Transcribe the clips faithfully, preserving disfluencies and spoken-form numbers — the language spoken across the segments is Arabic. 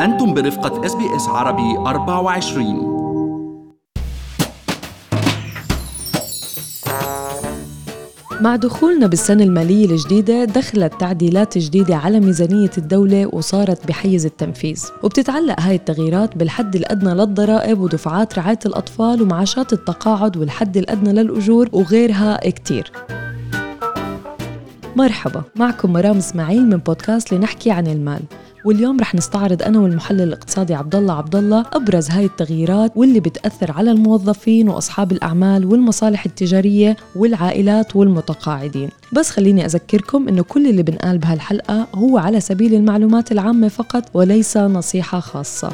أنتم برفقة إس بي إس عربي أربعة وعشرين. مع دخولنا بالسنة المالية الجديدة دخلت تعديلات جديدة على ميزانية الدولة وصارت بحيز التنفيذ، وبتتعلق هاي التغييرات بالحد الأدنى للضرائب ودفعات رعاية الأطفال ومعاشات التقاعد والحد الأدنى للأجور وغيرها كتير. مرحبا، معكم مرام اسماعيل من بودكاست لنحكي عن المال، واليوم رح نستعرض أنا والمحلل الاقتصادي عبدالله عبدالله أبرز هاي التغييرات واللي بتأثر على الموظفين وأصحاب الأعمال والمصالح التجارية والعائلات والمتقاعدين. بس خليني أذكركم إنه كل اللي بنقال بهالحلقة هو على سبيل المعلومات العامة فقط وليس نصيحة خاصة.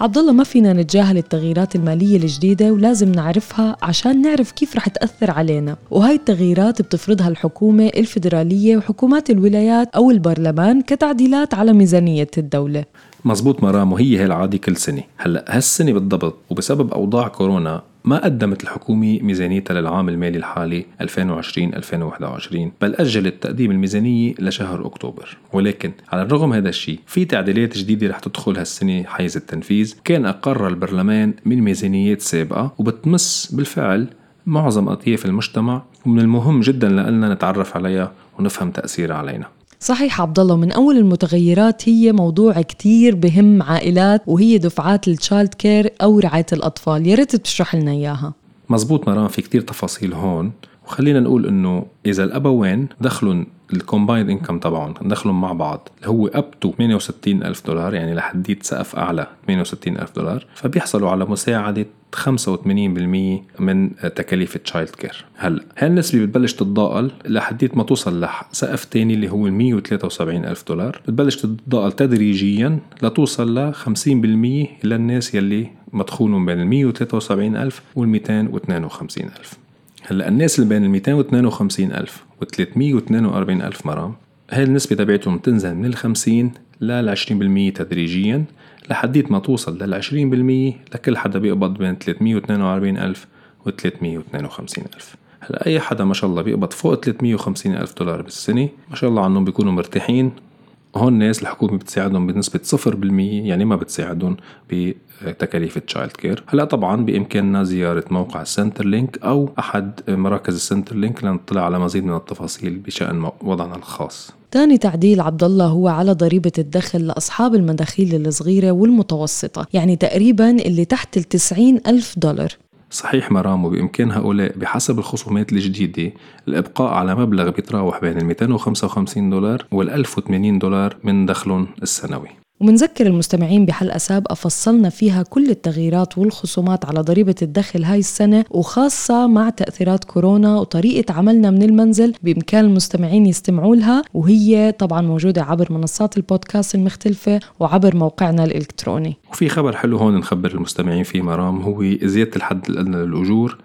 عبدالله، ما فينا نتجاهل التغييرات المالية الجديدة ولازم نعرفها عشان نعرف كيف رح تأثر علينا، وهاي التغييرات بتفرضها الحكومة الفيدرالية وحكومات الولايات أو البرلمان كتعديلات على ميزانية الدولة. مزبوط مرام، وهي هي العادي كل سنة. هلأ هالسنة بالضبط وبسبب أوضاع كورونا ما قدمت الحكومة ميزانيتها للعام المالي الحالي ألفين وعشرين ألفين وواحد وعشرين، بل أجلت تقديم الميزانية لشهر أكتوبر. ولكن على الرغم هذا الشيء في تعديلات جديدة رح تدخل هالسنة حيز التنفيذ كان أقرها البرلمان من ميزانيات سابقة وبتمس بالفعل معظم أطياف المجتمع، ومن المهم جدا لأننا نتعرف عليها ونفهم تأثيرها علينا. صحيح عبدالله، من أول المتغيرات هي موضوع كتير بهم عائلات وهي دفعات التشايلد كير أو رعاية الأطفال، يا ريت تشرح لنا إياها. مزبوط مرام، في كتير تفاصيل هون، وخلينا نقول إنه إذا الأبوين دخلوا الكومبايند إنكم طبعاً دخلهم مع بعض اللي هو أب تو ثمانية وستين ألف دولار، يعني لحديت سقف أعلى ثمانية وستين ألف دولار، فبيحصلوا على مساعدة خمسة وثمانين بالمية من تكاليف التشايلد كير. هلا هالنسبة بتبلش تتضاءل لحديت ما توصل لسقف تاني اللي هو مية وثلاثة وسبعين ألف دولار، بتبلش تتضاءل تدريجياً لتوصل ل خمسين بالمية للناس يلي مدخولهم بين مية وثلاثة وسبعين ألف ومئتين واثنين وخمسين ألف. هلا الناس اللي بين مئتين واثنين وخمسين ألف وثلاثمية واثنين وأربعين ألف مرام، هاي النسبة تبعتهم تنزل من الخمسين لل عشرين بالمية تدريجيا لحديت ما توصل لل عشرين بالمية لكل حدا بيقبض بين ثلاثمية واثنين وأربعين ألف وثلاثمية واثنين وخمسين ألف. هلا أي حدا ما شاء الله بيقبض فوق ثلاثمية وخمسين ألف دولار بالسنة ما شاء الله عنهم بيكونوا مرتاحين. هون الناس الحكومة بتساعدهم بنسبة صفر بالمية، يعني ما بتساعدهم بتكاليف التشايلد كير. هلأ طبعاً بإمكاننا زيارة موقع سنتر لينك أو أحد مراكز السنتر لينك لنطلع على مزيد من التفاصيل بشأن وضعنا الخاص. تاني تعديل عبدالله هو على ضريبة الدخل لأصحاب المداخيل الصغيرة والمتوسطة، يعني تقريباً اللي تحت التسعين ألف دولار. صحيح مرام، وبإمكان هؤلاء بحسب الخصومات الجديدة الإبقاء على مبلغ بيتراوح بين مئتين وخمسة وخمسين دولار وألف وثمانين دولار من دخلهم السنوي. ومنذكر المستمعين بحلقة سابقة فصلنا فيها كل التغييرات والخصومات على ضريبة الدخل هاي السنة، وخاصة مع تأثيرات كورونا وطريقة عملنا من المنزل. بإمكان المستمعين يستمعوا لها، وهي طبعا موجودة عبر منصات البودكاست المختلفة وعبر موقعنا الإلكتروني. وفي خبر حلو هون نخبر المستمعين فيه مرام، هو زيادة الحد الأدنى للأجور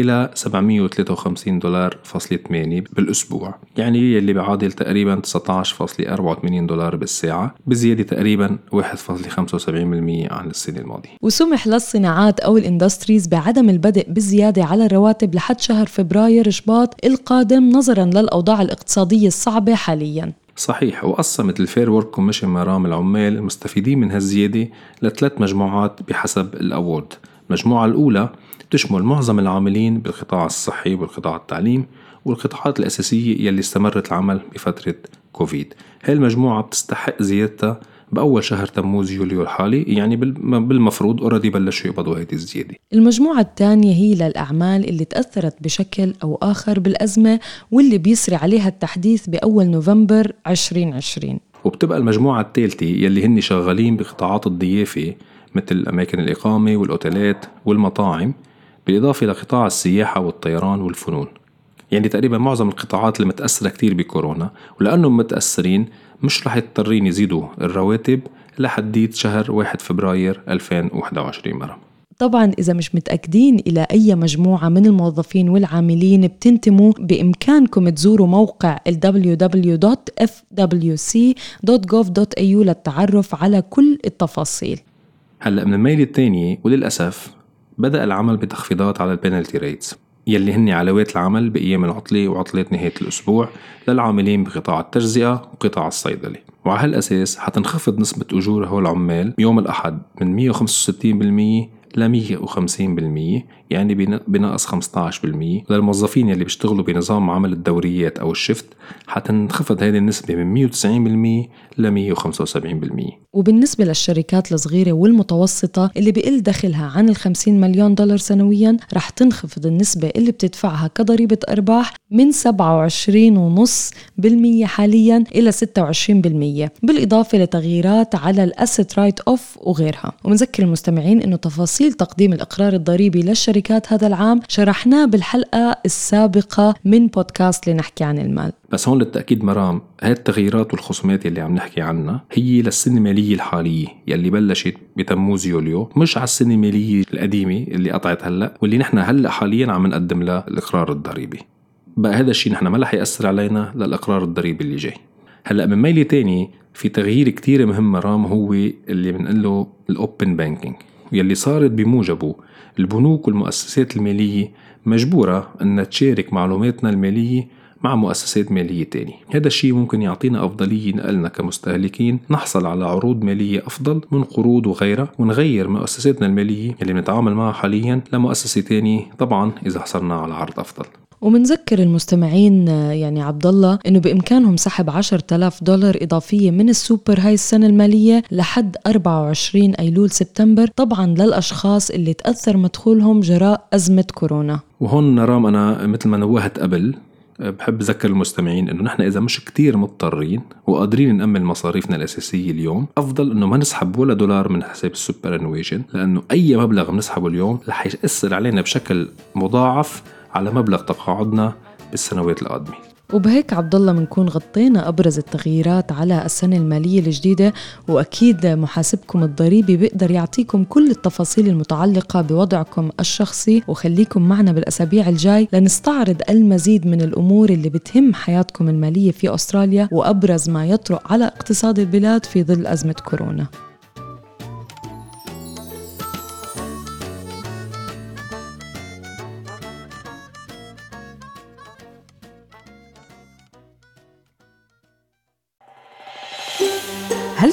إلى سبعمية وثلاثة وخمسين دولار فاصلة ثمانية بالأسبوع، يعني اللي بيعادل تقريبا تسعة عشر فاصلة أربعة وثمانين دولار بالساعة، بزيادة تقريبا واحد فاصلة خمسة وسبعين بالمية عن السنة الماضية. وسمح للصناعات أو الاندستريز بعدم البدء بالزيادة على الرواتب لحد شهر فبراير شباط القادم نظرا للأوضاع الاقتصادية الصعبة حاليا. صحيح، وقسمت الفير وورك كوميشن مرام العمال المستفيدين من هالزيادة لثلاث مجموعات بحسب الأورد. المجموعة الأولى تشمل معظم العاملين بالقطاع الصحي والقطاع التعليم والقطاعات الأساسية يلي استمرت العمل بفترة كوفيد. هاي المجموعة بتستحق زيادتها بأول شهر تموز يوليو الحالي، يعني بالمفروض أوريدي بلشوا يقبضوا هذه الزيادة. المجموعة الثانية هي للأعمال اللي تأثرت بشكل أو آخر بالأزمة واللي بيسري عليها التحديث بأول نوفمبر عشرين عشرين. وبتبقى المجموعة الثالثة يلي هن شغالين بقطاعات الضيافة مثل أماكن الإقامة والأوتيلات والمطاعم، بالإضافة لقطاع السياحة والطيران والفنون. يعني تقريبا معظم القطاعات اللي متأثرة كتير بكورونا، ولأنهم متأثرين مش رح يضطرين يزيدوا الرواتب لحديت شهر واحد فبراير ألفين وواحد وعشرين مرة. طبعا إذا مش متأكدين إلى أي مجموعة من الموظفين والعاملين بتنتموا بإمكانكم تزوروا موقع دبليو دبليو دبليو دوت اف دبليو سي دوت جوف دوت إيه يو للتعرف على كل التفاصيل. هلأ من الميل الثاني وللأسف بدأ العمل بتخفيضات على البينالتي ريتس يلي هن علاوات العمل بأيام العطلة وعطلات نهاية الأسبوع للعاملين بقطاع التجزئة وقطاع الصيدلة. وعلى هالأساس حتنخفض نسبة أجور هؤلاء العمال يوم الأحد من مية وخمسة وستين بالمية ل مية وخمسين بالمية، يعني بنقص خمسة عشر بالمية. للموظفين يلي بيشتغلوا بنظام عمل الدوريات أو الشفت حتنخفض هذه النسبة من مية وتسعين بالمية ل مية وخمسة وسبعين بالمية. وبالنسبة للشركات الصغيرة والمتوسطة اللي بقل دخلها عن ال خمسين مليون دولار سنويا، رح تنخفض النسبة اللي بتدفعها كضريبة أرباح من سبعة وعشرين فاصلة خمسة بالمية حاليا إلى ستة وعشرين بالمية، بالإضافة لتغييرات على الأسيت رايت أوف وغيرها. ومنذكر المستمعين إنه تفاصيل تقديم الإقرار الضريبي للشركات هذا العام شرحناه بالحلقة السابقة من بودكاست لنحكي عن المال. بس هون للتأكيد مرام، هاي التغييرات والخصومات اللي عم نحكي عنها هي للسنة المالية الحالية يلي بلشت بتموز يوليو، مش على السنة المالية القديمة اللي قطعت هلأ واللي نحن هلأ حاليا عم نقدم لها الإقرار الضريبي. بقى هذا الشيء نحن ما لح يأثر علينا للإقرار الضريبي اللي جاي. هلأ من ميلي تاني في تغيير كتير مهم مرام، هو اللي بنقله الأوبن بانكينج، يلي صارت بموجبه البنوك والمؤسسات المالية مجبورة أن تشارك معلوماتنا المالية مع مؤسسات مالية تاني. هذا الشيء ممكن يعطينا أفضلية نقلنا كمستهلكين نحصل على عروض مالية أفضل من قروض وغيرها، ونغير مؤسساتنا المالية اللي بنتعامل معها حاليا لمؤسسة تاني، طبعا إذا حصلنا على عرض أفضل. ومنذكر المستمعين يعني عبد الله إنه بإمكانهم سحب عشرة آلاف دولار إضافية من السوبر هاي السنة المالية لحد أربعة وعشرين أيلول سبتمبر، طبعا للأشخاص اللي تأثر مدخولهم جراء أزمة كورونا. وهون نرام أنا مثل ما نوهت قبل بحب أذكر المستمعين إنه نحن إذا مش كتير مضطرين وقادرين نأمن مصاريفنا الأساسية اليوم، أفضل إنه ما نسحب ولا دولار من حساب السوبر أنويشن، لأنه أي مبلغ بنسحبه اليوم رح يأثر علينا بشكل مضاعف على مبلغ تقاعدنا بالسنوات القادمة. وبهيك عبد الله منكون غطينا أبرز التغييرات على السنة المالية الجديدة، وأكيد محاسبكم الضريبي بيقدر يعطيكم كل التفاصيل المتعلقة بوضعكم الشخصي. وخليكم معنا بالأسابيع الجاي لنستعرض المزيد من الأمور اللي بتهم حياتكم المالية في أستراليا، وأبرز ما يطرق على اقتصاد البلاد في ظل أزمة كورونا. هل